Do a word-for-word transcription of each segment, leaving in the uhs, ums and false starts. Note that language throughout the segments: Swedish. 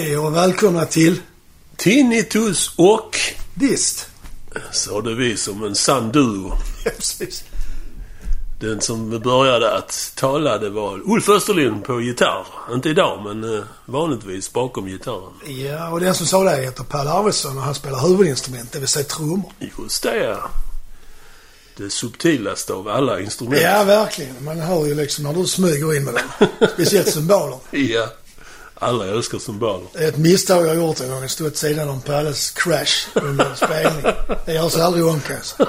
Hej och välkomna till Tinnitus och Dist. Så det vi som en sann duo. Ja, precis. Den som började att tala det var Ulf Österlund på gitarr. Inte idag, men vanligtvis bakom gitarren. Ja, och den som sa det heter Pelle Larsson och han spelar huvudinstrument, det vill säga trummor. Just det, ja. Det subtilaste av alla instrument. Ja, verkligen. Man hör ju liksom när du smyger in med dem. Speciellt symboler. Ja. Alla älskar symboler. Ett misstag jag gjort en gång. Jag stod åt sidan om Palles crash under en spelning. Det görs aldrig om, kanske.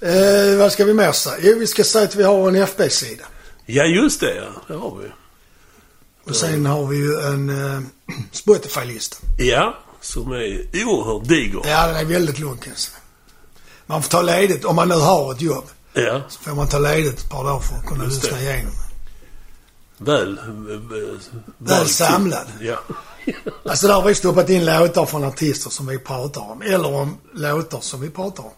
eh, Vad ska vi mer säga? Jo, vi ska säga att vi har en F B-sida. Ja, just det. Ja. Det har vi. Och sen har vi ju en eh, Spotify-lista. Ja, som är oerhört diger. Ja, den är väldigt lång, kanske. Man får ta ledigt, om man nu har ett jobb. Ja. Så får man ta ledigt ett par dagar för att kunna lyssna igenom. Väl, väl, väl samlad. Ja. Alltså där har vi stoppat in låtar från artister som vi pratar om. Eller om låtar som vi pratar om.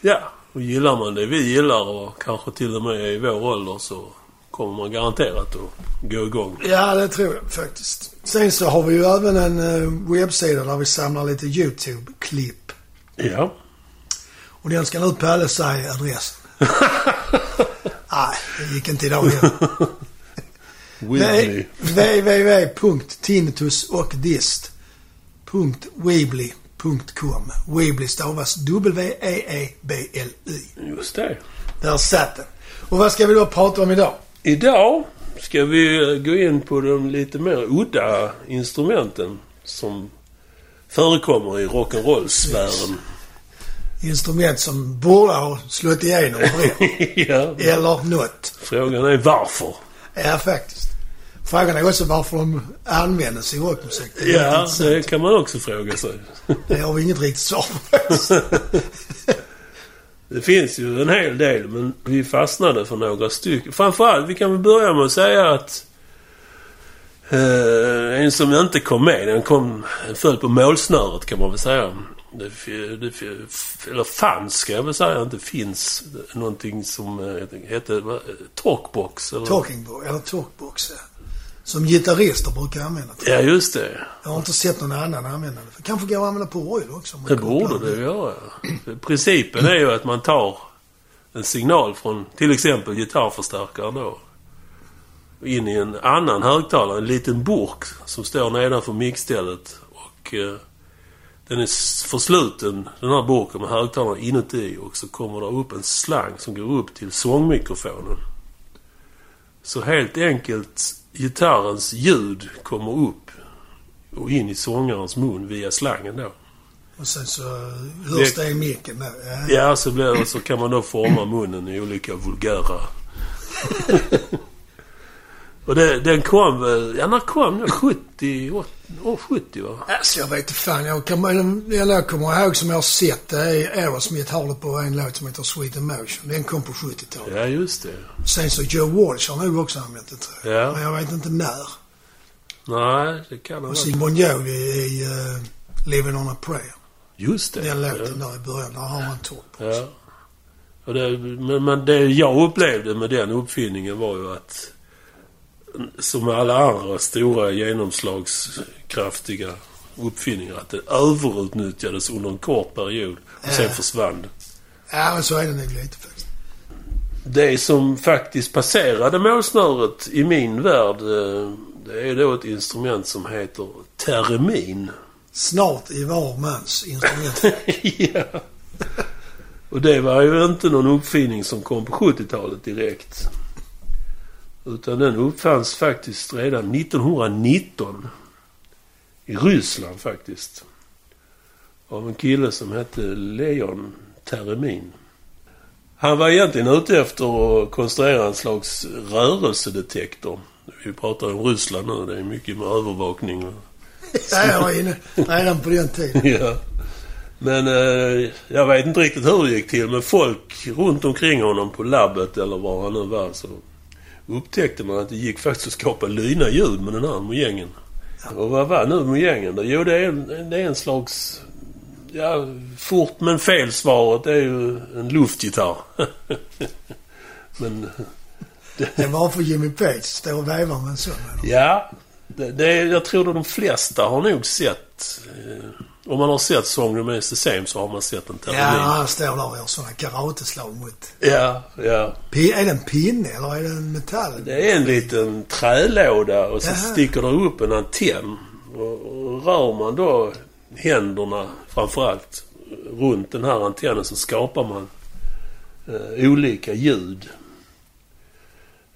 Ja, och gillar man det vi gillar och kanske till och med i vår ålder så kommer man garanterat att gå igång. Ja, det tror jag faktiskt. Sen så har vi ju även en webbsida där vi samlar lite YouTube-klipp. Ja. Och den ska nu Pelle säga adressen. Nej, det gick inte idag igen. w w w punkt tinnitus och dist punkt weebly punkt com. Weebly stavas W E E B L Y. Just det. Där satt den. Och vad ska vi då prata om idag? Idag ska vi gå in på de lite mer udda instrumenten som förekommer i rock'n'roll-sfären. Instrument som borde ha slått igenom ja. Eller något. Frågan är varför. Ja, faktiskt. Frågan är också varför de användes i rockmusik. Det ja, det kan man också fråga sig. Det har vi inget riktigt svar på. Det finns ju en hel del, men vi fastnade för några stycken. Framförallt, vi kan väl börja med att säga att eh, en som inte kom med, den kom föll på målsnöret kan man väl säga. Det, det, eller fan ska jag väl säga att det finns någonting som heter talkbox eller talkingbox eller talkbox som gitarrister brukar använda. Ja, just det. Jag har inte sett någon annan använda det. Kanske går att använda på orgel också. Det borde det göra. Principen är ju att man tar en signal från till exempel gitarrförstärkaren då in i en annan högtalare, en liten burk som står nedanför mixstället och den är försluten, den här burken med högtalaren inuti, och så kommer det upp en slang som går upp till sångmikrofonen. Så helt enkelt gitarrens ljud kommer upp och in i sångarens mun via slangen då. Och sen så hörs det i micken. Ja, så, blir det, så kan man då forma munnen i olika vulgära. Och det, den kom väl... Ja, när kom den? sjuttio va? Alltså, jag vet inte fan. Jag, kan, jag, jag kommer ihåg som jag har sett det är Aerosmith har det på en låt som heter Sweet Emotion. Den kom på sjuttiotalet. Ja, just det. Sen så Joe Walsh har nog också använt det, tror jag. Ja. Men jag vet inte när. Nej, det kan man. Och Simon Jovi i uh, Living on a Prayer. Just det. Den låten ja. Där i början, där har man topp också. Ja. Och det, men, men det jag upplevde med den uppfinningen var ju att... som alla andra stora genomslagskraftiga uppfinningar att det överutnyttjades under en kort period och sen äh. försvann. Ja, men så är det nog lite faktiskt. Det som faktiskt passerade målsnöret i min värld, det är då ett instrument som heter theremin. Snart i var mans instrument. Ja. Och det var ju inte någon uppfinning som kom på sjuttiotalet direkt. Utan den uppfanns faktiskt redan nittonhundranitton i Ryssland faktiskt. Av en kille som hette Leon Theremin. Han var egentligen ute efter att konstruera en slags rörelsedetektor. Vi pratar om Ryssland nu, det är mycket med övervakning. Ja, jag var inne redan på den tiden. Ja. Men eh, jag vet inte riktigt hur det gick till, men folk runt omkring honom på labbet eller var han nu var så... upptäckte man att det gick faktiskt att skapa lyna ljud med den här mojängen. Ja. Och vad var nu mojängen då? Jo, det är en, det är en slags... Ja, fort men fel svaret är ju en luftgitarr. Men... Det var för Jimmy Page, står och vävar med en sån. Ja, det, det är, jag tror att de flesta har nog sett, eh, om man har sett Song Remains the Same så har man sett en termin. Ja, han står där och gör sådana karateslag mot. Ja, ja. P- är det en pinne eller är det en metall? Det är en liten trälåda och så Jaha. sticker det upp en antenn och, och rör man då händerna framförallt runt den här antennen så skapar man eh, olika ljud.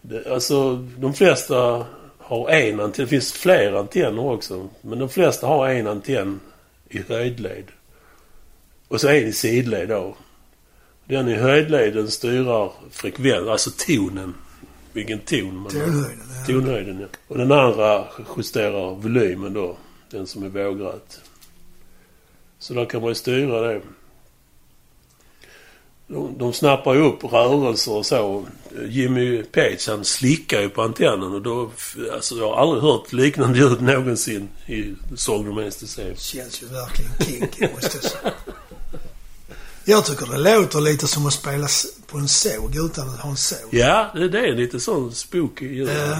Det, alltså de flesta har en antenn, det finns fler antenner också, men de flesta har en antenn i höjdled och så en i sidled då. Den i höjdleden styrar frekvens, alltså tonen, vilken ton man tonhöjden, har. Ja. Tonhöjden, ja. Och den andra justerar volymen då, den som är vågrät. Så då kan man ju styra det. De, de snappar ju upp rörelser och så. Jimmy Page, han slickar ju på antennen och då, alltså jag har aldrig hört liknande ljud någonsin i Song Remains the Same. Känns ju verkligen kinky, måste jag säga. Jag tycker det låter lite som att spela på en såg utan att ha en såg. Ja, det, det är lite sån spooky ljud. Uh.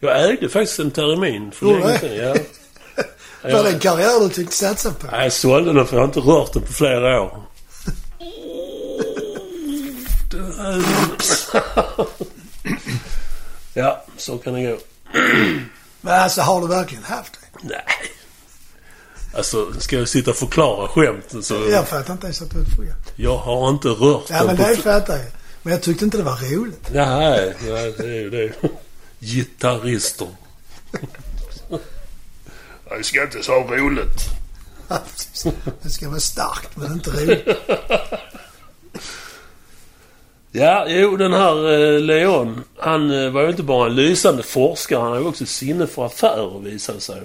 Jag ägde faktiskt en termin för oh, länge sedan, ja. För den karriär du tyckte satsa på. Nej, jag sålde den för jag har inte rört den på flera år. Ja, så kan det gå. Men alltså, har du verkligen haft det? Nej. Alltså, ska jag sitta och förklara skämten så... Jag fattar inte ens att du utfrågar. Jag har inte rört ja, den men på... Ja, men det fattar jag. Men jag tyckte inte det var roligt. Nej, nej det är ju det. Gitarrister. Jag ska inte så roligt. Det ska vara starkt, men inte roligt. Ja, jo, den här eh, Leon, han eh, var ju inte bara en lysande forskare, han hade också sinne för affärer, visade sig.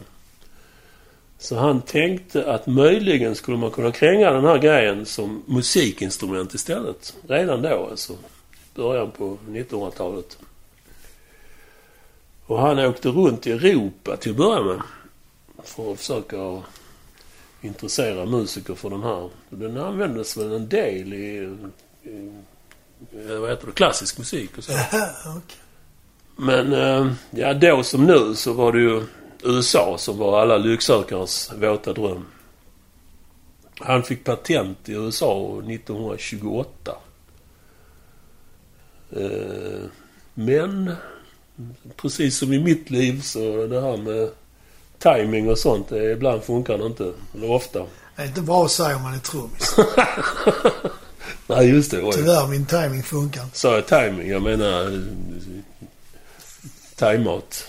Så han tänkte att möjligen skulle man kunna kränga den här grejen som musikinstrument istället. Redan då, alltså, början på nittonhundratalet. Och han åkte runt i Europa till att börja med för att försöka intressera musiker för den här. Den användes väl en del i... i vad heter det, klassisk musik och så. Okay. Men ja, då som nu så var det ju U S A som var alla lycksökares våta dröm. Han fick patent i U S A nittonhundratjugoåtta. Men precis som i mitt liv så det här med timing och sånt, det ibland funkar det inte, eller ofta. Det är inte bra att säga om man är trummis. Nej, just det. Tyvärr, min timing funkar. Så är timing, jag menar timeout.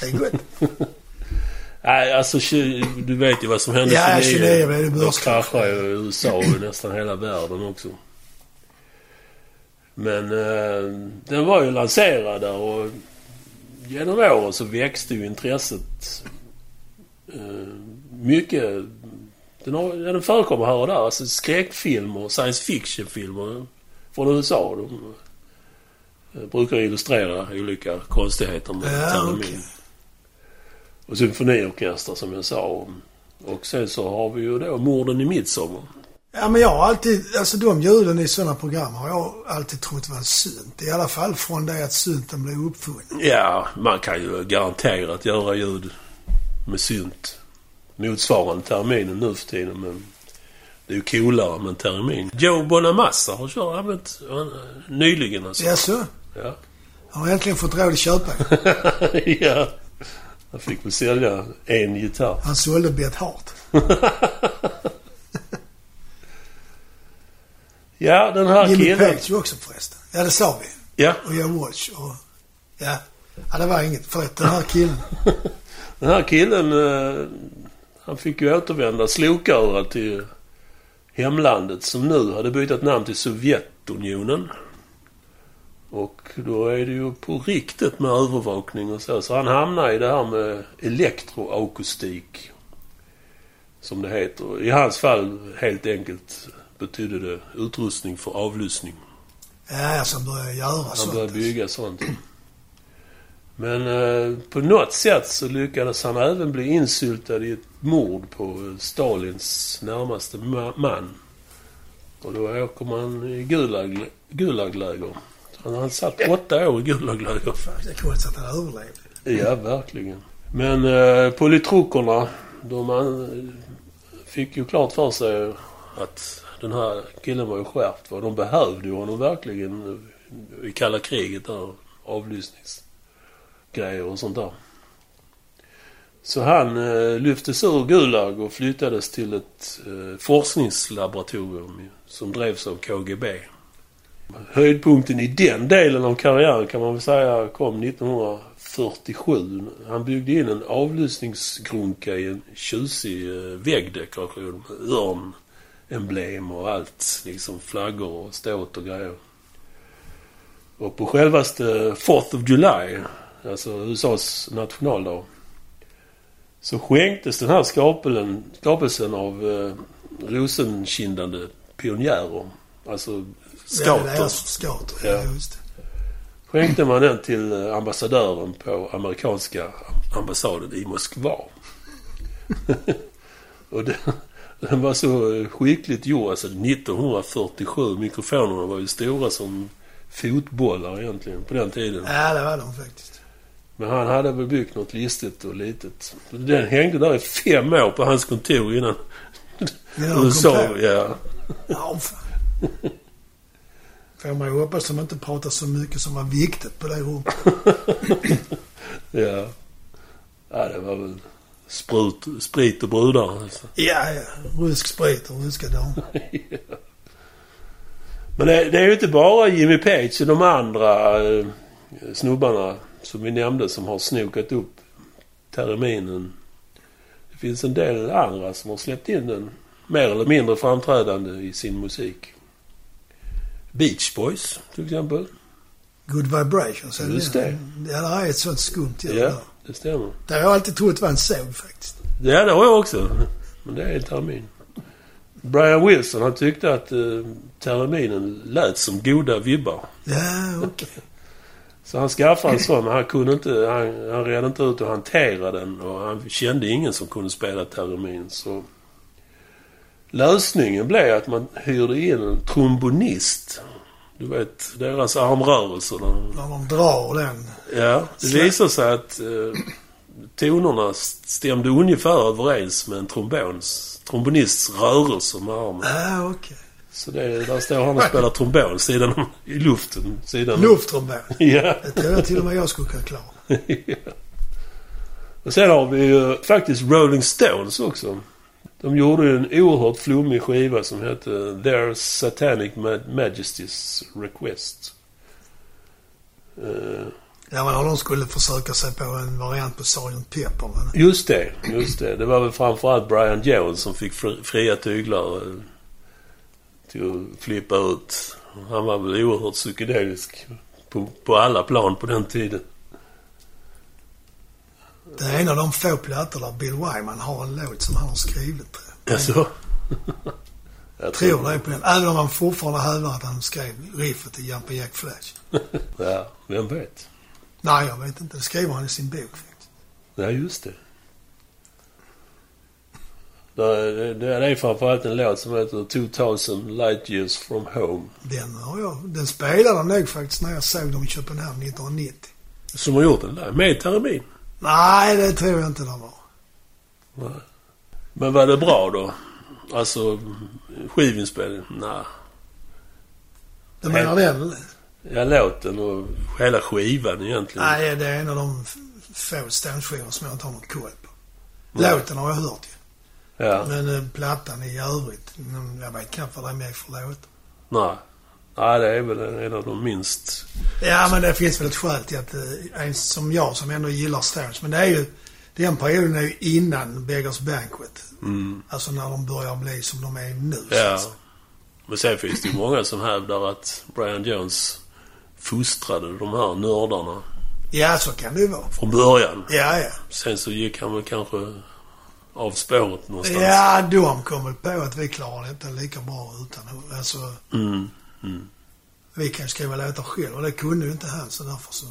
Det är gott. Nej, alltså du vet ju vad som hände. Ja, tjugonio blev det börskap. Då kraschade ju U S A och nästan hela världen också. Men eh, den var ju lanserad där och genom åren så växte ju intresset eh, mycket. Den, har, den förekommer här och där, alltså skräckfilmer, science fiction-filmer från U S A. De, de brukar illustrera olika konstigheter med ja, termin. Okay. Och symfoniorkester som jag sa. Och sen så har vi ju då Morden i midsommar. Ja, men jag har alltid, alltså de ljuden i sådana program har jag alltid trott var synt. I alla fall från det att synten blev uppfunnen. Ja, man kan ju garantera att göra ljud med synt. Motsvarande terminen nu för tiden, men det är ju coolare med en termin. Joe Bonamassa har kört använt nyligen alltså. Yes, sir. Ja. Han har egentligen fått råd att köpa. Ja. Han fick väl sälja en gitarr. Han sålde bet hårt. Ja, den här Jimmy killen. Jimmy Page också förresten. Ja, det sa vi. Ja. Och Joe Walsh. Och... Ja. Ja, det var inget. För den här killen. Den här killen... Uh... Han fick ju återvända sloköra till hemlandet som nu hade bytt namn till Sovjetunionen. Och då är det ju på riktigt med övervakning och så. Så han hamnade i det här med elektroakustik, som det heter. I hans fall helt enkelt betydde det utrustning för avlyssning. Ja, som började göra han sånt. Han började bygga sånt. Men eh, på något sätt så lyckades han även bli insyltad i ett mord på Stalins närmaste ma- man. Och då åker man i gulag- gulagläger. Han, han satt åtta år i gulagläger. Det är konstigt att han överlevde. Ja, verkligen. Men eh, politrokerna, de man, fick ju klart för sig att den här killen var ju skärpt. Va? De behövde ju honom verkligen i kalla kriget där, avlyssningsgrejer och sånt där. Så han eh, lyftes ur Gulag och flyttades till ett eh, forskningslaboratorium som drevs av K G B. Höjdpunkten i den delen av karriären kan man väl säga kom nittonhundrafyrtiosju. Han byggde in en avlysningsgrunka i en tjusig eh, väggdekoration med örn, emblem och allt. Liksom flaggor och ståt och grejer. Och på självaste fourth of July, alltså U S As nationaldag, så skänktes den här skapeln, skapelsen av eh, rosenkindande pionjärer. Alltså scouter. Ja, scouter. Ja. Ja, just det. Skänkte man den till ambassadören på amerikanska ambassaden i Moskva. Och den, den var så skickligt gjord. Alltså nittonhundrafyrtiosju, mikrofonerna var ju stora som fotbollar egentligen på den tiden. Ja, det var de faktiskt. Men han hade väl byggt något listigt och litet. Den hängde där i fem år på hans kontor innan U S A. Ja. Ja, för man hoppas att man inte pratar så mycket som var viktigt på det rummet. Ja. Ja, det var väl sprut, sprit och brudar. Alltså. Ja, ja. Rysk sprit och ryska damer. Ja. Men det, det är ju inte bara Jimmy Page och de andra eh, snubbarna som vi nämnde som har snokat upp terminen. Det finns en del andra som har släppt in den mer eller mindre framträdande i sin musik. Beach Boys till exempel. Good Vibrations. Just det. Det är ett sånt skumt. Ja, yeah, det stämmer. Det har jag alltid trott var en såg faktiskt. Ja, det har jag också. Men det är en termin. Brian Wilson, han tyckte att eh, terminen lät som goda vibbar. Ja, okej. Okay. Så han skaffade en sån, men han kunde inte, han, han redde inte ut att hantera den och han kände ingen som kunde spela termin, så lösningen blev att man hyrde in en trombonist. Du vet, deras armrörelser. Ja, de drar den. Ja, det visade sig att eh, tonerna stämde ungefär överens med en trombons, trombonists rörelser med armen. Ah, okej. Okay. Så det, där står han och spelar trombon sidan om, i luften. Sidan om. Lufttrombon? Ja. Det tror jag till och med jag skulle kunna klara. Ja. Och sen har vi ju faktiskt Rolling Stones också. De gjorde en oerhört flummig skiva som hette Their Satanic Majesty's Request. Uh, ja, men de skulle försöka sig på en variant på Sergeant Pepper. Men... Just det, just det. Det var väl framförallt Brian Jones som fick fria tyglar till att flippa ut. Han var väl oerhört psykedelisk på, på alla plan på den tiden. Det är en av de få plattor där Bill Wyman har en låt som han har skrivit. Ja, så. Jag tror, tror det är på den. Även om han fortfarande hävdar att han skrev riffet i Jump Jack Flash. Ja, vem vet? Nej, jag vet inte. Det skriver han i sin bok. Ja, just det. Det, det är framförallt en låt som heter two thousand Light Years From Home. Den har jag. Den spelade han nog faktiskt när jag såg dem i Köpenhamn nittonhundranittio. Som har gjort den där? Med termin? Nej, det tror jag inte det var. Nej. Men var det bra då? Alltså, skivinspelning? Nej. Du menar den? Ja, låten och hela skivan egentligen. Nej, det är en av de få Stones-skivor som jag inte har något koll på. Nej. Låten har jag hört ju. Ja. Men plattan i övrigt, jag vet knappt vad det är med för låt. Nej. Ja, det är väl en av de minst... Ja, men det finns väl ett skäl till att en som jag som ändå gillar Stones, men det är ju, den perioden är ju innan Beggars Banquet. Mm. Alltså när de börjar bli som de är nu. Ja, så. Men sen finns det ju många som hävdar att Brian Jones fostrade de här nördarna. Ja, så kan det ju vara. Från början. Ja, ja. Sen så gick han väl kanske av spåret någonstans. Ja, de kom väl på att vi klarar detta lika bra utan... Alltså... Mm. Mm. Vi kan skriva låtar själv och det kunde ju inte han, så därför så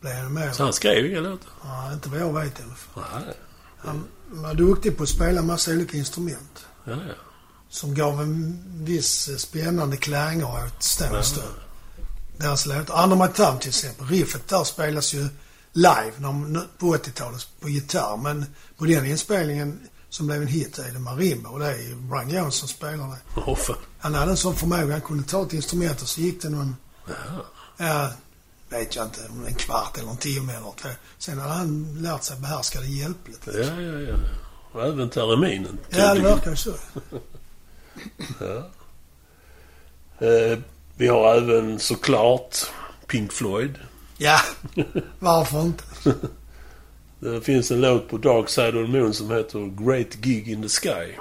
blev han med. Så han skrev inga låtar? Ja, inte vad jag vet i alla fall. Nej. Han var duktig på att spela en massa olika instrument. Ja, ja. Som gav en viss spännande klanger åt Stones. Deras låtar Under My Thumb till exempel, riffet där spelas ju live på åttiotalet på gitarr, men på den inspelningen som blev en hit är det marimba, och det är Brian Jones som spelar det. Oh, han hade en sån förmåga, han kunde ta ett instrument och så gick det någon, ja, vet jag inte, en kvart eller en timme eller två. Sen hade han lärt sig behärska det hjälpligt. Liksom. Ja, ja, ja. Och även Theremin. Ja, det verkar ju så. Ja. Eh, vi har även såklart Pink Floyd. Ja, varför inte? Det finns en låt på Dark Side of the Moon som heter Great Gig in the Sky.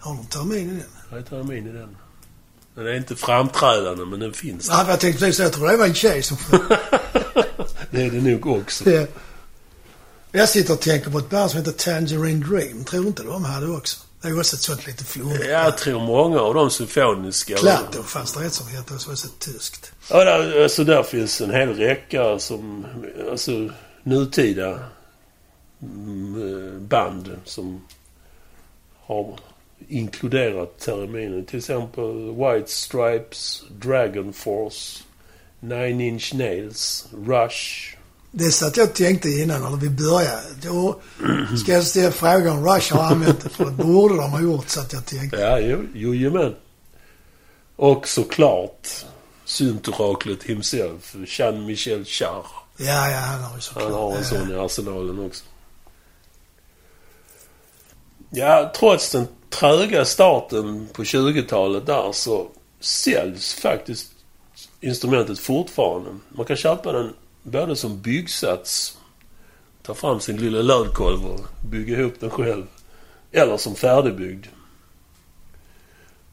Har de Theremin i den? Ja, det är Theremin i den. Den är inte framträdande, men den finns. Ja, jag tänkte precis, jag tror det var en tjej som... Det är det nog också. Ja. Jag sitter och tänker på ett band som heter Tangerine Dream. Tror inte de hade också. Det är också ett sånt lite florigt. Jag tror många av de symfoniska... Klart, då fanns det ett som heter så ett tyskt. Ja, där, alltså där finns en hel räcka som... Alltså, nutida band som har inkluderat Theremin. Till exempel White Stripes, Dragon Force, Nine Inch Nails, Rush. Det är så att jag tänkte innan när vi började. Då ska jag ställa frågan Rush har använt det, för det borde de ha gjort, så att jag tänkte. Ja, jo, jo, jo men. Och såklart syntoraklet himself, Jean-Michel Char. Ja, ja, han har ju såklart. Han har en sån i arsenalen också. Ja, trots den tröga starten på tjugotalet där så säljs faktiskt instrumentet fortfarande. Man kan köpa den både som byggsats, ta fram sin lilla lödkolv och bygga ihop den själv, eller som färdigbyggd.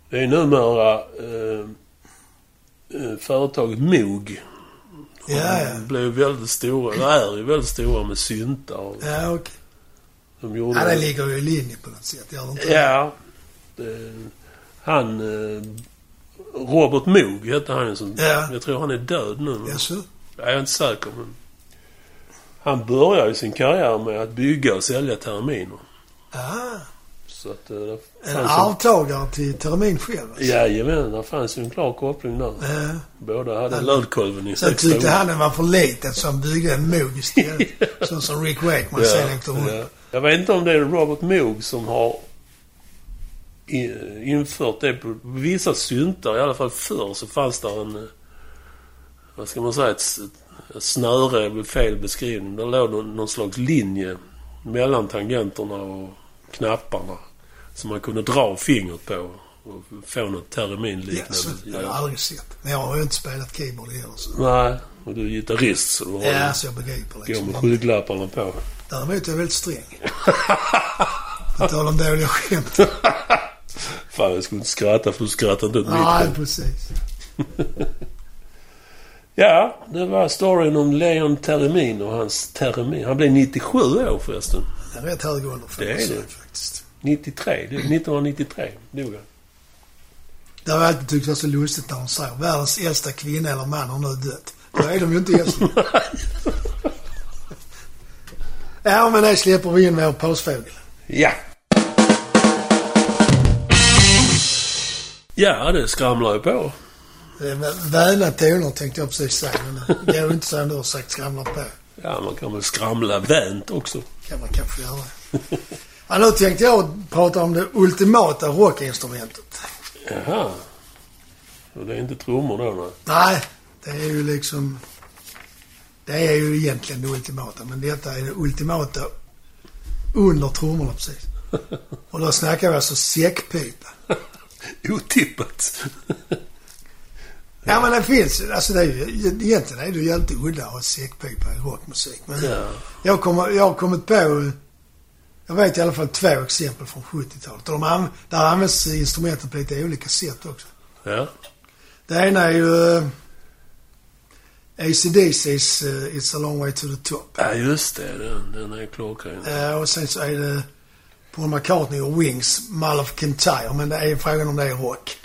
Det är numera eh, företaget Moog. Ja, ja. De blev väldigt stora, de är ju väldigt stora med syntar och ja, okay. De gjorde... Ja, det ligger ju i linje på något sätt. Jag inte... Ja. Det, han... Robert Moog heter han som... Ja. Jag tror han är död nu. Men... Yes, jag är inte säker, men... Han började sin karriär med att bygga och sälja Theremin. Ah. Så att det fanns en avtagare en... till Theremin själv. Alltså. Jajamän, det fanns ju en klar koppling där. Uh. Båda hade lödkolven i sexton. Så tyckte han den var för liten, så han byggde en Moog istället. Så som Rick Wakeman ja, sen efter ja. Jag vet inte om det är Robert Moog som har infört det på vissa syntar. I alla fall förr så fanns det en, vad ska man säga, ett, ett snöre, fel beskrivning. Där låg någon, någon slags linje mellan tangenterna och knapparna som man kunde dra fingret på och få något Theremin-liknande. Yes, ja, jag har aldrig sett. Men jag har ju inte spelat keyboard heller. Så. Nej, och du är gitarrist så du har ja, så jag begriper liksom. Går med skygglapparna på. Däremot är jag väldigt sträng. På tal om dåliga skämt. Fan, jag skulle inte skratta för du skrattar inte åt mitt. Nej, precis. Ja, det var storyn om Leon Theremin och hans Theremin. Han blev nittiosju år förresten. Det är rätt hög ålder för det är det. Faktiskt. nittiotre, det är nittonhundranittiotre, dog han. Det har jag alltid tyckt var så lustigt när hon säger världens äldsta kvinna eller man har nu dött. Då är de ju inte äldsta. Ja, men det släpper vi in med vår pausfågel. Ja. Ja, det skramlar ju på. Det är väna toner tänkte jag precis säga. Det är ju inte så att du har sagt skramlar på. Ja, man kan väl skramla vänt också. Kan man kanske göra. Ja, nu tänkte jag prata om det ultimata rockinstrumentet. Jaha. Och det är inte trummor då, nej? Nej, det är ju liksom... Det är ju egentligen det ultimata, men detta är det ultimata under trummorna precis. Och då snackar vi alltså säckpipa. Otippat. Ja, men det finns alltså det är ju, egentligen är det ju alltid udda att ha säckpipa i rockmusik. Men ja. jag, kommer, jag har kommit på, jag vet i alla fall två exempel från sjuttiotalet. Och de anv, där används instrumenten på lite olika sätt också. Ja. Det ena är ju... A C D C's uh, It's a Long Way to the Top. Ja, just det. Den, den är klockan. Uh, och sen så är det Paul McCartney och Wings, Mall of Kintyre. Men det är frågan om det är rock.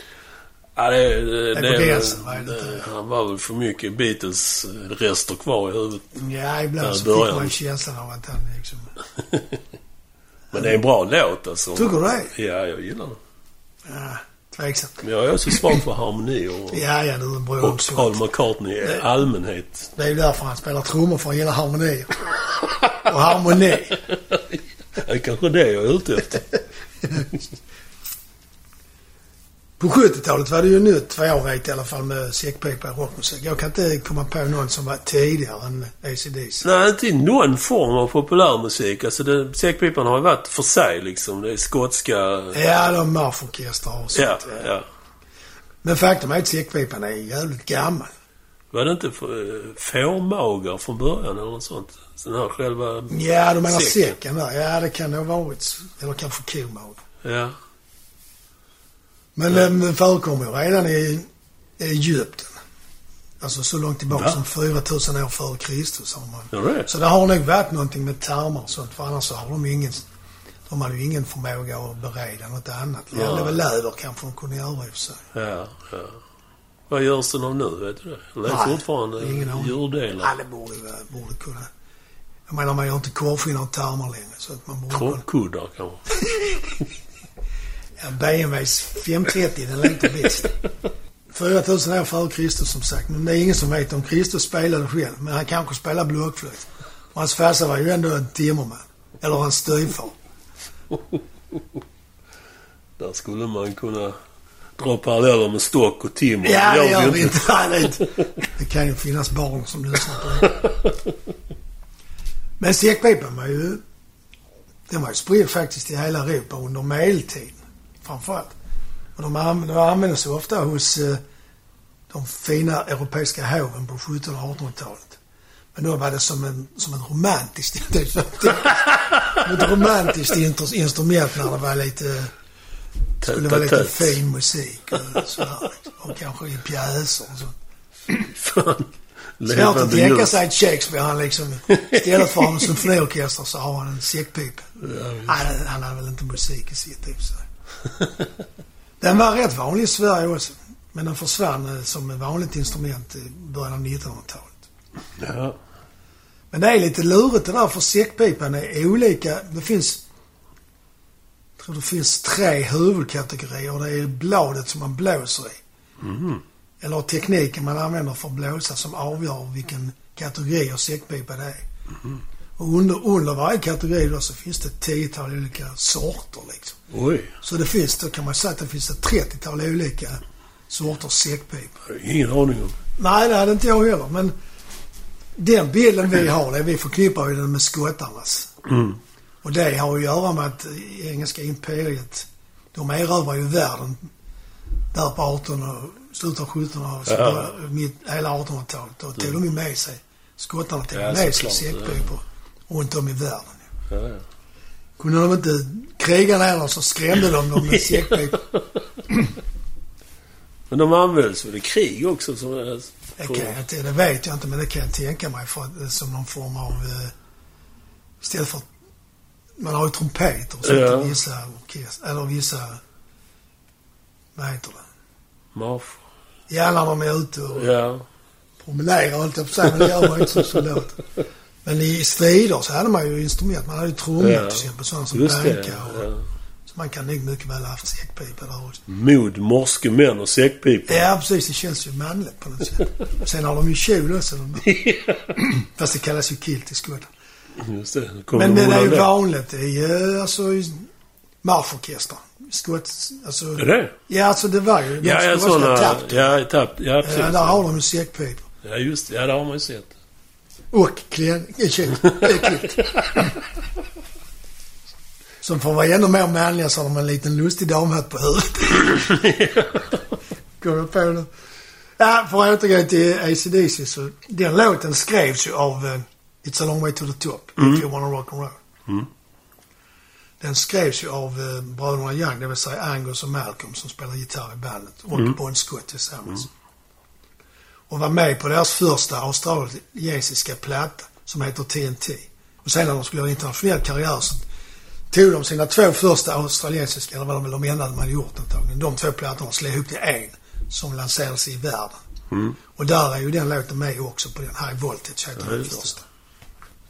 Ja, det är... Det, det, det, är gränsen, det, det han var väl för mycket Beatles rester kvar i huvudet. Ja, ibland så början. Fick man känslan av att han liksom... Men det är en bra låt, alltså. Tycker du det? Ja, jag gillar den. Ja, Tveksamt. Men jag är så svag för harmoni och, ja, ja, och Paul McCartney i det, allmänhet. Det är ju därför han spelar trummor, för att gilla harmoni. Och harmoni. Det kanske det jag är ute efter. På sjuttiotalet var det ju nytt tvåårigt i alla fall med säckpipa och rockmusik. Jag kan inte komma på någon som var tidigare än A C D C. Nej, inte någon form av populärmusik. Alltså det, säckpipan har ju varit för sig liksom. Det är skotska... Ja, de marforkestrar och sånt. Ja, ja. Men faktum är att säckpipan är jävligt gammal. Var det inte fårmagar från början eller något sånt? Sån här själva... Ja, de menar säcken där. Ja, det kan ha varit. Eller kanske komagar. Ja. Men den, den förekommer ju redan i, i Egypten. Alltså så långt tillbaka, ja, som fyra tusen år före Kristus. Man. Ja, det. Så det har nog varit någonting med tarmar och sånt. För annars så har de ingen, de hade ju ingen förmåga att bereda något annat. Ja. Eller väl läder kanske de kunde göra i och för sig. Ja, ja. Vad görs det av nu, vet du det? Det är fortfarande djurdelar. Ja, det borde, borde kunna. Jag menar, man gör inte korvskinnar och tarmar längre. Så att man borde... Korvkuddar kanske. B M Ws fem trettio, den är inte bäst. fyra tusen år före Kristus som sagt. Men det är ingen som vet om Kristus spelade själv. Men han kanske spelar blåkflöjt. Och hans farsa var ju ändå en timmerman. Eller hans styvfar. Där skulle man kunna dra paralleller med stock och timmer. Ja, det gör vi inte. Det kan ju finnas barn som lyssnar på det. Men säckpipan var ju... Den var ju spridd faktiskt i hela Europa under medeltiden. Framförallt. Och de, anv- de användes så ofta hos eh, de fina europeiska hoven på sjuttonhundra- och artonhundratalet. Men då var det som en, som en romantiskt ett romantiskt instrument när det var lite, skulle vara lite fin musik och sådär. Och kanske i pjäser och sånt. Svårt att tänka sig att Shakespeare, han liksom, istället för en symfoniorkester så har han en säckpipa. Han hade väl inte musik i sitt typ så. Den var rätt vanlig i Sverige också, men den försvann som ett vanligt instrument i början av nittonhundratalet. Ja. Men det är lite lurigt det där, för säckpipan är olika. Det finns, jag tror det finns tre huvudkategorier. Det är bladet som man blåser i, mm. eller tekniken man använder för att blåsa, som avgör vilken kategori av säckpipa det är. Mm. Och under, under varje kategori då så finns det ett tiotal olika sorter liksom. Oj. Så det finns, då kan man säga att det finns ett trettiotal olika sorters säckpipor. Ingen aning om. Nej, det hade inte jag heller. Men den bilden vi har, det, vi förknippar ju den med skottarnas. Mm. Och det har att göra med att engelska imperiet, de erövrar ju världen där på arton, slutet av sjuttonhundratalet, ja. Hela artonhundratalet. Då tog de ju med sig, skottarna tog ja, med sig säckpipor. Runt om i världen. Ja, ja. Kunde de inte kriga ner dem så skrämde de dem med säckpipor. Men de används väl i krig också? Som är, det, kan jag inte, det vet jag inte, men det kan jag tänka mig för, som någon form av... Eh, istället för... Man har ju trumpeter och sånt, ja. Vissa orkester, eller vissa... Vad heter det? Marf. Ja, när de är ute och ja. Promenerar och allt det på sig, men det gör man inte som soldat. Men i strider så hade man ju instrument. Man hade ju trummor ja, till exempel, sådana som bankar. Ja. Så man kan nog mycket väl ha haft säckpipa där också. Mod, morske män och säckpipa. Ja, precis. Det känns ju manligt på något sätt. Sen har de ju kjol också. De... Fast det kallas ju kilt i skottan. Just det. Kommer men det är ju där? Vanligt i alltså, marforkester. Skott, alltså... Är det? Ja, alltså det var ju... Ja, jag sådana... Ja, tapp, ja, precis. Ja, där har de ju säckpipa. Ja, just det. Ja, det har man ju sett. Och klän, som får vara ännu mer manliga så har de en liten lustig damhatt på huvudet. Går du på det? Ja, för att återgå till A C D C så den låten skrevs ju av uh, It's a long way to the top, mm. if you wanna rock and roll. Mm. Den skrevs ju av uh, bröderna Young, det vill säga Angus och Malcolm som spelar gitarr i bandet och mm. Bon Scott tillsammans. Mm. Och var med på deras första australiensiska platta som heter T N T. Och sen när de skulle göra internationell karriär så tog de sina två första australiensiska, eller vad de, de enda de hade gjort antagligen. De två plattorna slog ihop till en som lanserades i världen. Mm. Och där är ju den låten med också på den, High Voltage heter ja, den första.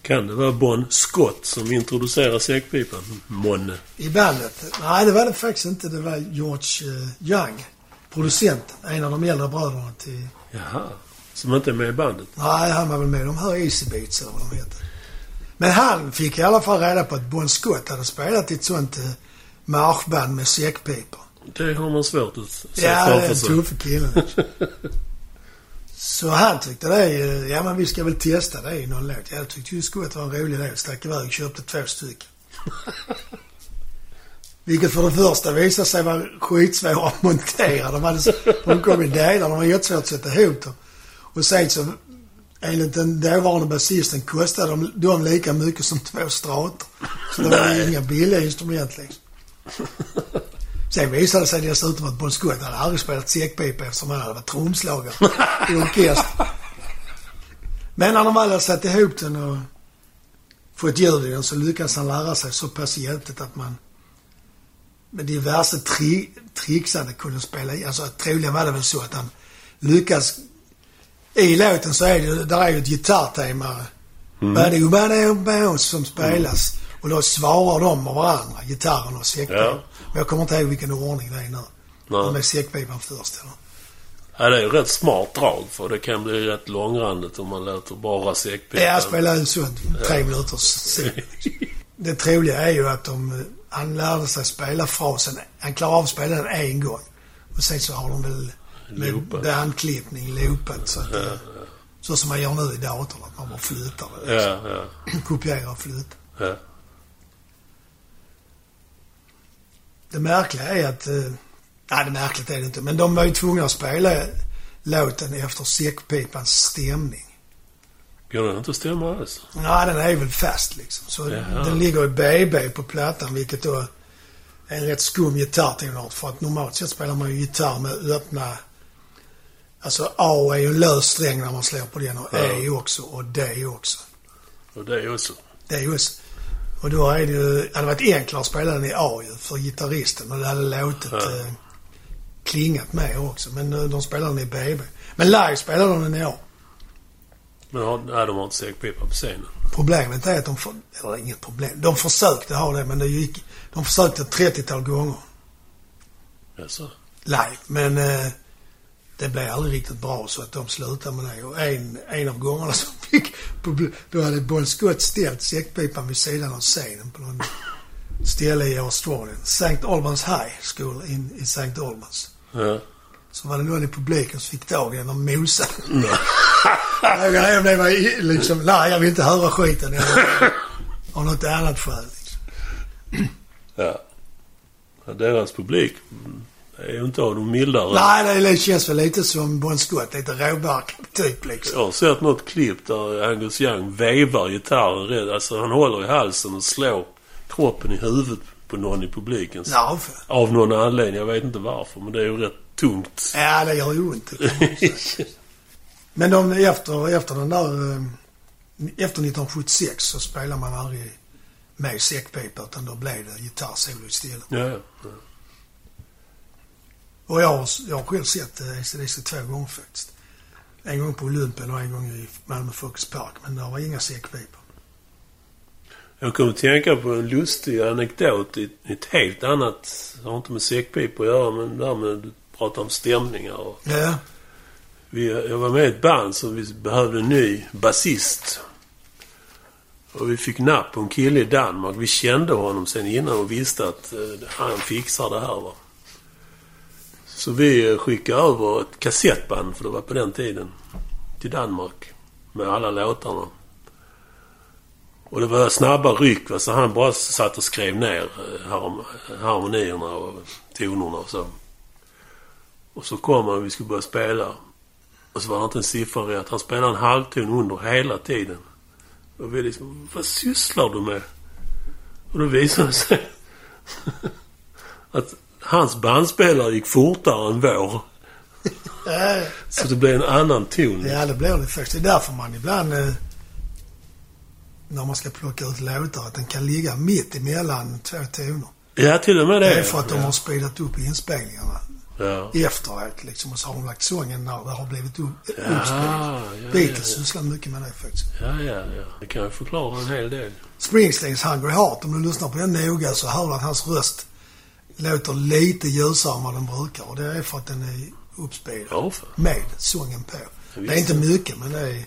Kan det vara Bon Scott som introducerar säckpipan? Monne. I bandet? Nej, det var det faktiskt inte. Det var George Young, producenten. En av de äldre bröderna till... Jaha, som inte är med i bandet? Nej, han var väl med. De här Easy Beats eller vad de heter. Men han fick i alla fall reda på att Bon Scott hade spelat i ett sånt marschband med säckpipor. Det har man svårt att se. Ja, det är en tuff kille. Så han tyckte det, ja men vi ska väl testa det i någon låt. Jag tyckte ju Scott var en rolig del, stack iväg och köpte två stycken. Vilket för det första visade sig vara skitsvår att montera. De, hade, de kom i delar, de var jättesvårt att sätta ihop dem. Och sen så, enligt den dåvarande basisten kostade de, de lika mycket som två strater. Så det var ju inga billiga instrument liksom. Sen visade sig dessutom att Bon Scott hade aldrig spelat säckpipa eftersom han hade varit tromslagare i orkester. Men när de alla satt ihop den och fått ljud i den så lyckades han lära sig så pass hjälpligt att man med diverse tri- tricksande kunde spela i. Alltså troligen var det väl så att han lyckas i låten så är det, där är ju ett gitarrtema mm. som spelas och då svarar de med varandra, gitarren och säckpipa. Ja. Men jag kommer inte ihåg vilken ordning det är nu. Nej. Med säckpipan först. Eller? Ja, det är ju rätt smart drag för det kan bli rätt långrandigt om man låter bara säckpipan. Jag spelar en sån tre ja. minuters säck. Det troliga är ju att de, han lärde sig spela frasen. Han klarar av att spela den en gång. Och sen så har de väl med handklippning loopat. Så, ja, ja. så som man gör nu i datorn. Att man bara flyttar. Ja, ja. Kopierar och flyttar. Ja. Det märkliga är att... Nej, det märkligt är det inte. Men de var ju tvungna att spela låten efter säckpipans stämning. Går den inte att stämma alls? Nej, den är väl fast liksom. Så Jaha. Den ligger i B B på plattan, vilket då är en rätt skum gitarrtonart. För att normalt sett spelar man ju gitarr med öppna... Alltså A är ju en lös sträng när man slår på den. Och ja. E också, och D också. Och D också. D också. Och då är det ju, hade varit enklare att spela den i A för gitarristen och det hade låtit ja. eh, klingat med också. Men eh, de spelar den i B B. Men live spelar de den i A. Men har, nej, de har inte säckpipa på scenen. Problemet är att de, för, eller inget problem, de försökte ha det men det gick, de försökte ett trettiotal gånger. Jaså? Live, men eh, det blev aldrig riktigt bra så att de slutade med det. Och en, en av gångerna som fick publik, då hade Bon Scott ställt säckpipan vid sidan av scenen på någon ställe i Australien. Saint Albans High School in, i Saint Albans. Ja. Så var det någon i publiken som fick tag i den och mosade. Jag blev liksom, nej jag vill inte höra skiten. Av något annat skäl. Liksom. Ja. Ja, deras publik... Det är ju inte av de mildare. Nej, det känns väl lite som Bon Scott. Lite råbark typ liksom. Jag har sett något klipp där Angus Young vevar gitarren. Alltså han håller i halsen och slår kroppen i huvudet på någon i publiken. Ja, för... Av någon anledning, jag vet inte varför. Men det är ju rätt tungt. Ja, det gör ju inte. Men de, efter, efter den där... Efter nittonhundrasjuttiosex så spelar man aldrig med säckpipa. Utan då blev det gitarrsolo istället. Ja, ja. Och jag, jag har själv sett A C D C två gånger faktiskt. En gång på Olympen och en gång i Malmö Folkets Park. Men det var inga säckpipor. Jag kommer att tänka på en lustig anekdot i ett helt annat... Det har inte med säckpipor att göra, men där med du pratar om stämningar. Och ja. Vi, jag var med i ett band som vi behövde en ny basist. Och vi fick napp på en kille i Danmark. Vi kände honom sen innan och visste att eh, han fixar det här va. Så vi skickade över ett kassettband, för det var på den tiden, till Danmark med alla låtarna. Och det var snabba ryck, va? Så han bara satt och skrev ner harmonierna och tonerna och så. Och så kom han och vi skulle börja spela. Och så var det inte en siffra rätt. Han spelade en halvton under hela tiden. Och vi liksom, vad sysslar du med? Och då visade det sig att hans bandspelare gick fortare än vår. Så det blev en annan ton. Ja, det blev det faktiskt. Det är därför man ibland eh, när man ska plocka ut låtar att den kan ligga mitt emellan två toner. Ja, till och med det. Det är för att de ja. har spelat upp inspelningarna. ja. i efterhand liksom, och så har de lagt sången när det har blivit uppspelad. Ja, ja, Beatles ja, ja. sysslar mycket med det faktiskt. Ja, ja, ja. Det kan ju förklara en hel del. Springsteens Hungry Heart, om du lyssnar på den noga så hör du att hans röst låter lite ljusare än vad den brukar, och det är för att den är uppspelad ja, med sången på. Det är inte mycket, men det är...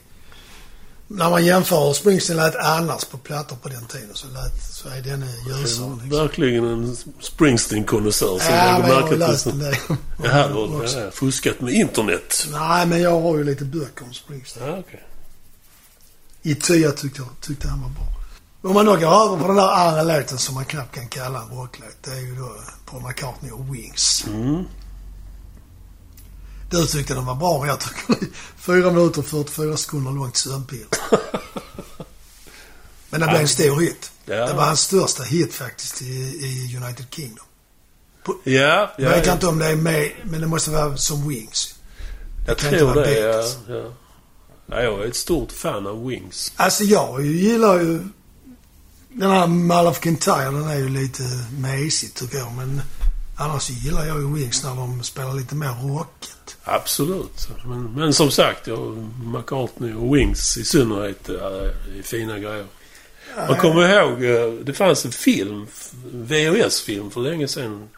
När man jämför Springsteen lät annars på plattor på den tiden, så, lät, så är den ljusare. Liksom. Verkligen en Springsteen-konnässör. Ja, men jag har läst den där. Jag har fuskat med internet. Nej, men jag har ju lite böcker om Springsteen. Ja, okay. I ty jag tyckte, tyckte han var bra. Om man då går över på den där andra låten som man knappt kan kalla en rocklåt, det är ju då Paul McCartney och Wings. Mm. Du tyckte den var bra, jag tycker fyra minuter och fyrtiofyra sekunder långt sömnpill. Men det blev en stor hit. Ja. Det var hans största hit faktiskt i, i United Kingdom. På, ja, ja, jag kan inte om det är med, men det måste vara som Wings. Det jag kan tror inte vara det, ja, ja. Ja, jag är ett stort fan av Wings. Alltså jag gillar ju... Den här Mall of Kintyre, den är ju lite mässig tycker jag, men... Annars gillar jag ju Wings när de spelar lite mer rocket. Absolut. Men, men som sagt, jag, McCartney och Wings i synnerhet är, är fina grejer. Man kommer ihåg, det fanns en film, V H S-film för länge sedan.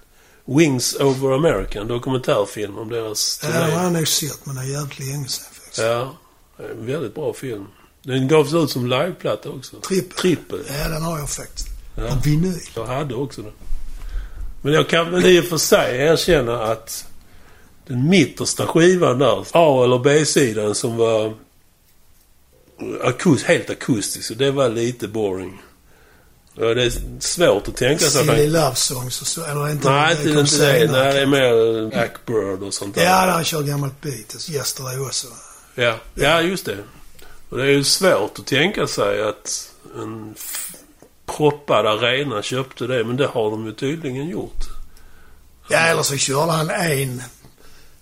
Wings Over America, en dokumentärfilm om deras... Ja, det har jag nog sett, men det är jävligt länge sedan faktiskt. Ja, en väldigt bra film. Den gavs ut som liveplatta också. Trippel. Trippel. Ja, den har jag faktiskt. Ja. På vinyl. Jag hade också den. Men jag kan väl i och för sig erkänna att den mittersta skivan där, A eller B-sidan, som var akust, helt akustisk, och det var lite boring. Det är svårt att tänka sig. Silly Love Songs och så, eller inte? Nej, det är inte det. Nej, det är mer Blackbird och sånt där. Ja, han kör gammalt beat. Yesterday också. Ja, ja, just det. Och det är ju svårt att tänka sig att en... proppad arena köpte det, men det har de ju tydligen gjort. Ja, eller så körde han en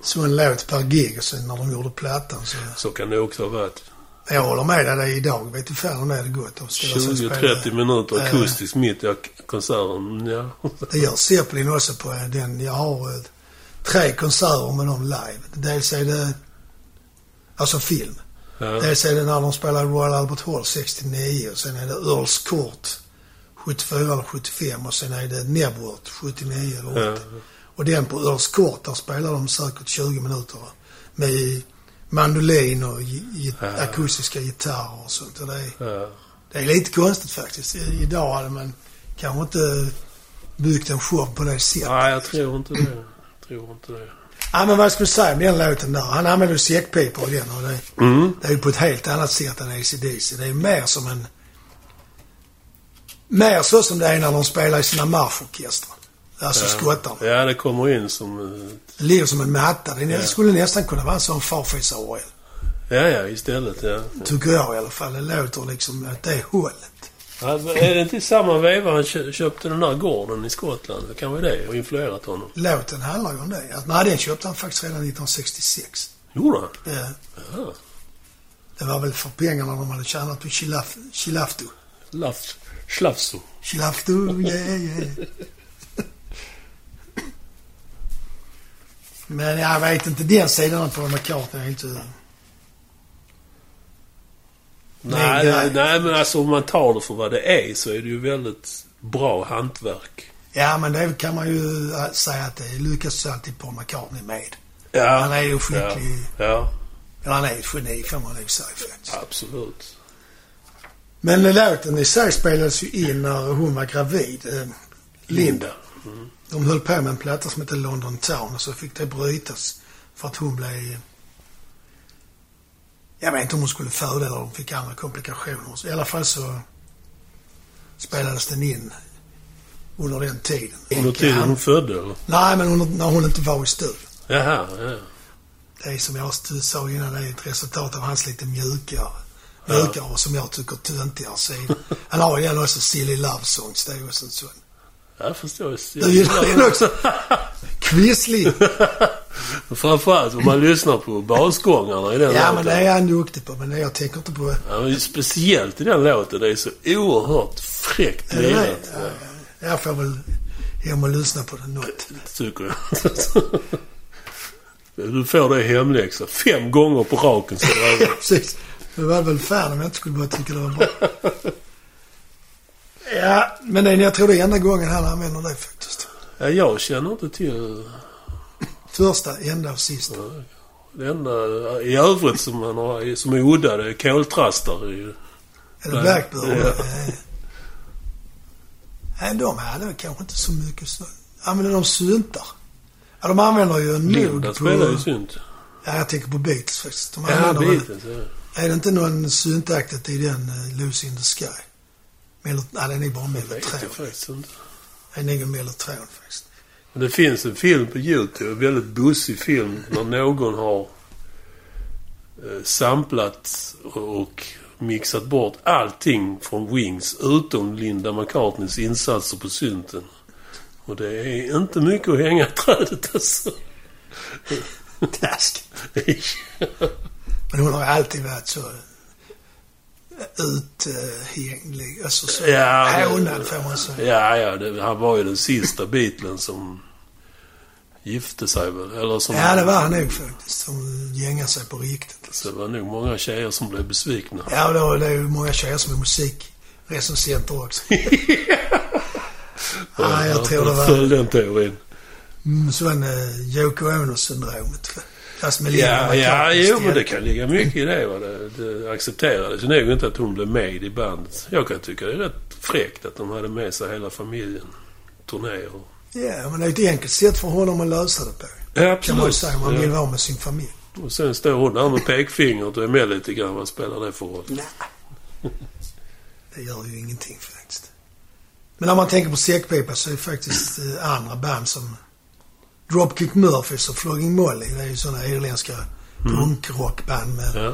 så en låt per gig, och sen när de gjorde plattan så... Så kan det också ha varit. Jag håller med dig idag, vet du fan när det gått. tjugo trettio minuter akustiskt äh, mitt i konserten, ja. Det gör Zeppelin också på den. Jag har eh, tre konserter med dem live. Dels är det alltså film. Ja. Dels är det när de spelar Royal Albert Hall sextionio, och sen är det Earls Court sjuttiofyra eller sjuttiofem, och sen är det Nebworth sjuttionio eller åttio. Ja. Och den på Earls Court, där spelar de säkert tjugo minuter med mandolin och git- ja. akustiska gitarrer och sånt. Och det, är, ja. det är lite konstigt faktiskt. I, idag hade man kanske inte byggt en show på det sättet. Nej, jag tror inte det. Jag tror inte det. Ja, men vad ska du säga om den låten där? Han använder ju säckpipor och den, och det, mm. det är ju på ett helt annat sätt än A C D C. Det är mer som en... Mer så som det är när de spelar i sina marschorkestrar. Alltså ja. skottarna. Ja, det kommer in som... Ett... Liv som en matta. Det ja. skulle nästan kunna vara en sån farfisa-orgel. Ja, ja, istället, ja. ja. Tycker jag i alla fall. Det låter liksom att det är hålet. Ja, är det inte samma veva han köpte den där gården i Skottland? Det kan vara det och influerat honom. Låten handlar ju om det. Att, nej, den köpte han faktiskt redan nittonhundrasextiosex. Gjorde han? Ja. ja. Det var väl för pengarna de hade tjänat på Chilaf- Chilafto. Laft. Schlafso. Schlafso, ja, yeah, ja. Yeah. Men jag vet inte, den sidan på McCartney är inte... Nej, nej, nej, men alltså om man tar det för vad det är så är det ju väldigt bra hantverk. Ja, men det kan man ju säga att det lyckas alltid på McCartney med. Ja. Han är ju skicklig. Ja. ja. Eller han är ju geni, kan man ju säga faktiskt. Absolut. Men låten i sig spelades ju in när hon var gravid, eh, Linda. Mm. De höll på med en platta som heter London Town, och så fick det brytas för att hon blev... Jag vet inte om hon skulle föda eller hon fick andra komplikationer. Så i alla fall så spelades den in under den tiden. Under tiden han... hon födde? Eller? Nej, men hon, när hon inte var i studion. Jaha, ja. Det är som jag sa innan, det är ett resultat av hans lite mjukare. Mjukare och som jag tycker töntigare sida. Han har ju också Silly Love Songs, det är ju sånt sånt. Ja, förstår jag. Du gillar ju också Quisling. Framförallt om man lyssnar på basgångarna i den ja, låten. Men det är han duktig på, men jag tänker inte på det. Ja, men speciellt i den låten, det är så oerhört fräckt. Ja, ja, ja. Jag får väl hem och lyssna på den något. Tycker jag. Du får det hemläxa. Fem gånger på raken. Ja, precis. Det var väl fan om jag inte skulle bara tycka det var bra. Ja, men det, jag tror det är enda gången han använder det faktiskt. Ja, jag känner inte till... Första, enda och sista. Ja, det enda i övrigt som han har som är udda, det är koltrastar. Ju... Eller blackbird. Ja. Nej, de hade kanske inte så mycket så. Använder de syntar? Ja, de använder ju en nod på... spelar ju synt. Ja, jag tänker på Beatles faktiskt. De ja, Beatles, en... ja. Är det inte någon syntaktet i den uh, Lucy in the Sky? Melo... Ja, den är bara melotron. Det är en egen melotron faktiskt. Men det finns en film på YouTube, en väldigt bussig film, när någon har uh, samplat och mixat bort allting från Wings utom Linda McCartneys insatser på synten. Och det är inte mycket att hänga i trädet alltså. Taskigt. Men hon har alltid varit så uthänglig. Alltså så ja, hånad får man säga. Ja, ja det, han var ju den sista Beatlen som gifte sig väl. Eller som ja, det var han nog faktiskt. Som gängade sig på riktigt. Alltså. Det var nog många tjejer som blev besvikna. Ja, det var ju många tjejer som är musikrecensenter också. Ja, jag tror det var... Följ den teorin. Mm, så var det eh, Yoko Ono-syndromet. Fast med ja, ja jo, men det kan ligga mycket i det. Va? Det, det accepterades ju nog inte att hon blev med i bandet. Jag kan tycka det är rätt fräckt att de hade med sig hela familjen. Turnéer. Och... Ja, men det är ett enkelt sätt för honom att lösa det på. Ja, absolut. Kan man säga, man vill ja. vara med sin familj. Och sen står hon där med pekfingret och är med lite grann. Vad spelar det för roll? Nej. Det gör ju ingenting faktiskt. Men när man tänker på säckpipa så är det faktiskt eh, andra band som Dropkick Murphys och Flogging Molly. Det är ju sådana irländska punkrockband med... Ja.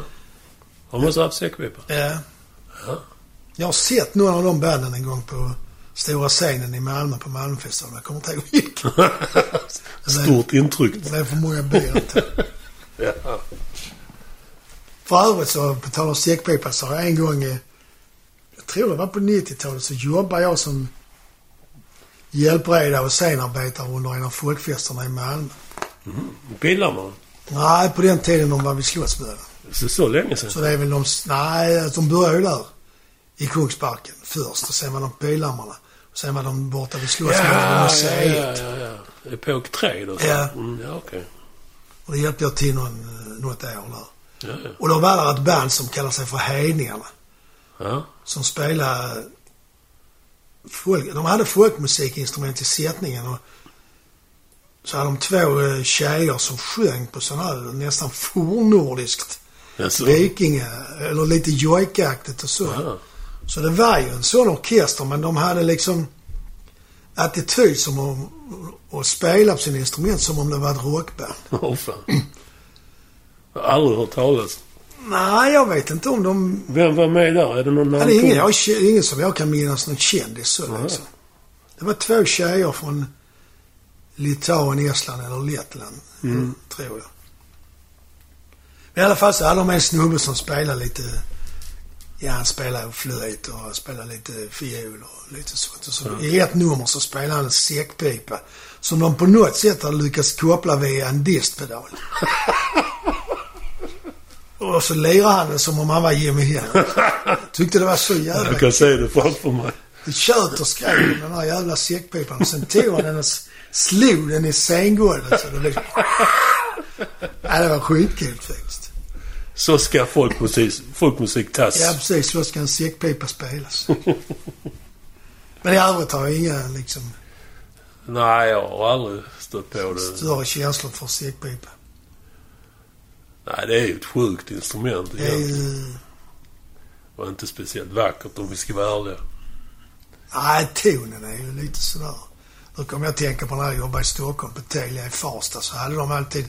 De måste ha haft säckpipa. Ja. ja. Jag har sett några av de banden en gång på stora scenen i Malmö på Malmöfestivalen. Jag kommer inte ihåg vilken. Stort intryck. Det är för många band. Ja. För övrigt så på tal om säckpipa så har jag en gång... Eh, Jag tror det var på nittiotalet så jobbar jag som hjälpredare och scenarbetare under en av folkfesterna i Malmö. Mm. Pillar man? Nej, på den tiden de var vid Slottsböden. Så, så länge sedan? Så det är väl de, nej, de började där i Kungsparken först och sen var de Pillarmarna. Och sen var de borta vid Slottsböden och museet. Ja, ja, ja. Epok tre då? Så. Ja. Mm, ja, okej. Okay. Och det hjälpte jag till någon, något år där. Ja, ja. Och då var det ett band som kallar sig för Hedningarna. Ja. Som spelade folk, de hade folkmusikinstrument i sättningen och så hade de två tjejer som sjöng på sån här nästan fornordiskt vikinga eller lite jojkaktigt och så. Ja. Så det var ju en sån orkester, men de hade liksom attityd som om att spela på sina instrument som om det var ett rockband. Åh fan. Jag har aldrig hört talas. Nej, jag vet inte om de... Vem var med där? Är det någon namn? Det är ingen, jag, ingen som jag kan minnas någon kändis. Så mm. liksom. Det var två tjejer från Litauen, Estland eller Lettland, mm. tror jag. Men i alla fall så hade de en snubbe som spelade lite... Ja, han spelade flöjt och spelade lite fiol och lite sånt. Så mm. i ett nummer så spelade han en säckpipa som de på något sätt har lyckats koppla via en distpedal. Och så lirade han som om han var Jimmy Henry. Tyckte det var så jävla... Du kan säga det framför mig. Det tjöt och skrev med den här jävla säckpipan. Och sen tog han den och slog den i sänggolvet. Så det blev... Ja, det var skitkul faktiskt. Så ska folkmusik, folkmusik tas. Ja, precis. Så ska en säckpipa spelas. Men i övrigt har jag inga liksom... Nej, jag har aldrig stött på det. Större känslor för säckpipa. Nej, det är ju ett sjukt instrument. Det är ju... var inte speciellt vackert om vi ska vara ärliga. Nej, tonen är ju lite sådär. Då kommer jag tänka på när jag jobbade i Stockholm på Telia i Farsta, så hade de alltid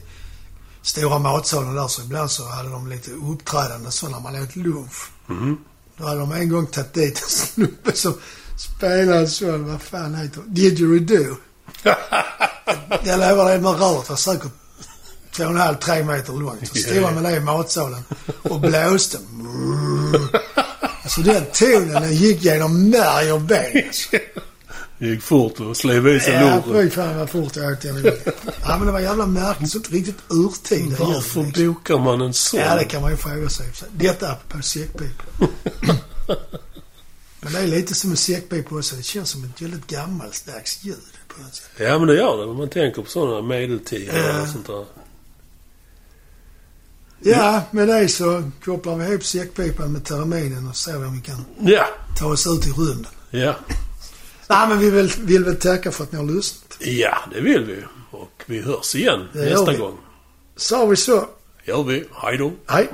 stora matsalen där, så ibland så hade de lite uppträdande så när man åt lunch. Mm. Då hade de en gång tagit dit en snubbe som spelade så, vad fan heter det? Didgeridoo. Jag lovar det, man rör var säkert två och en halv, tre meter långt. Så stod han med det i matsalen och blåste. Så den tonen den gick genom märg och ben. Det gick fort och slev i sig låret. Ja, fy fan vad fort jag åkte. Ja, men det var jävla märkligt, så inte riktigt urtid. Varför liksom bokar man en sån? Ja, det kan man ju fråga sig. Detta är på säckpipa. Men det är lite som en säckpipa också. Det känns som ett väldigt gammalt dags ljud på något sätt. Ja, men det gör det. Om man tänker på sådana medeltid ja. och sånt där. Ja, med det så kopplar vi ihop säckpipan med terminen och ser om vi kan ja. ta oss ut i rymden. Ja. Nej, men vi vill, vill väl tacka för att ni har lyssnat. Ja, det vill vi. Och vi hörs igen det nästa gång. Så vi så. Gör vi. Hej då. Hej.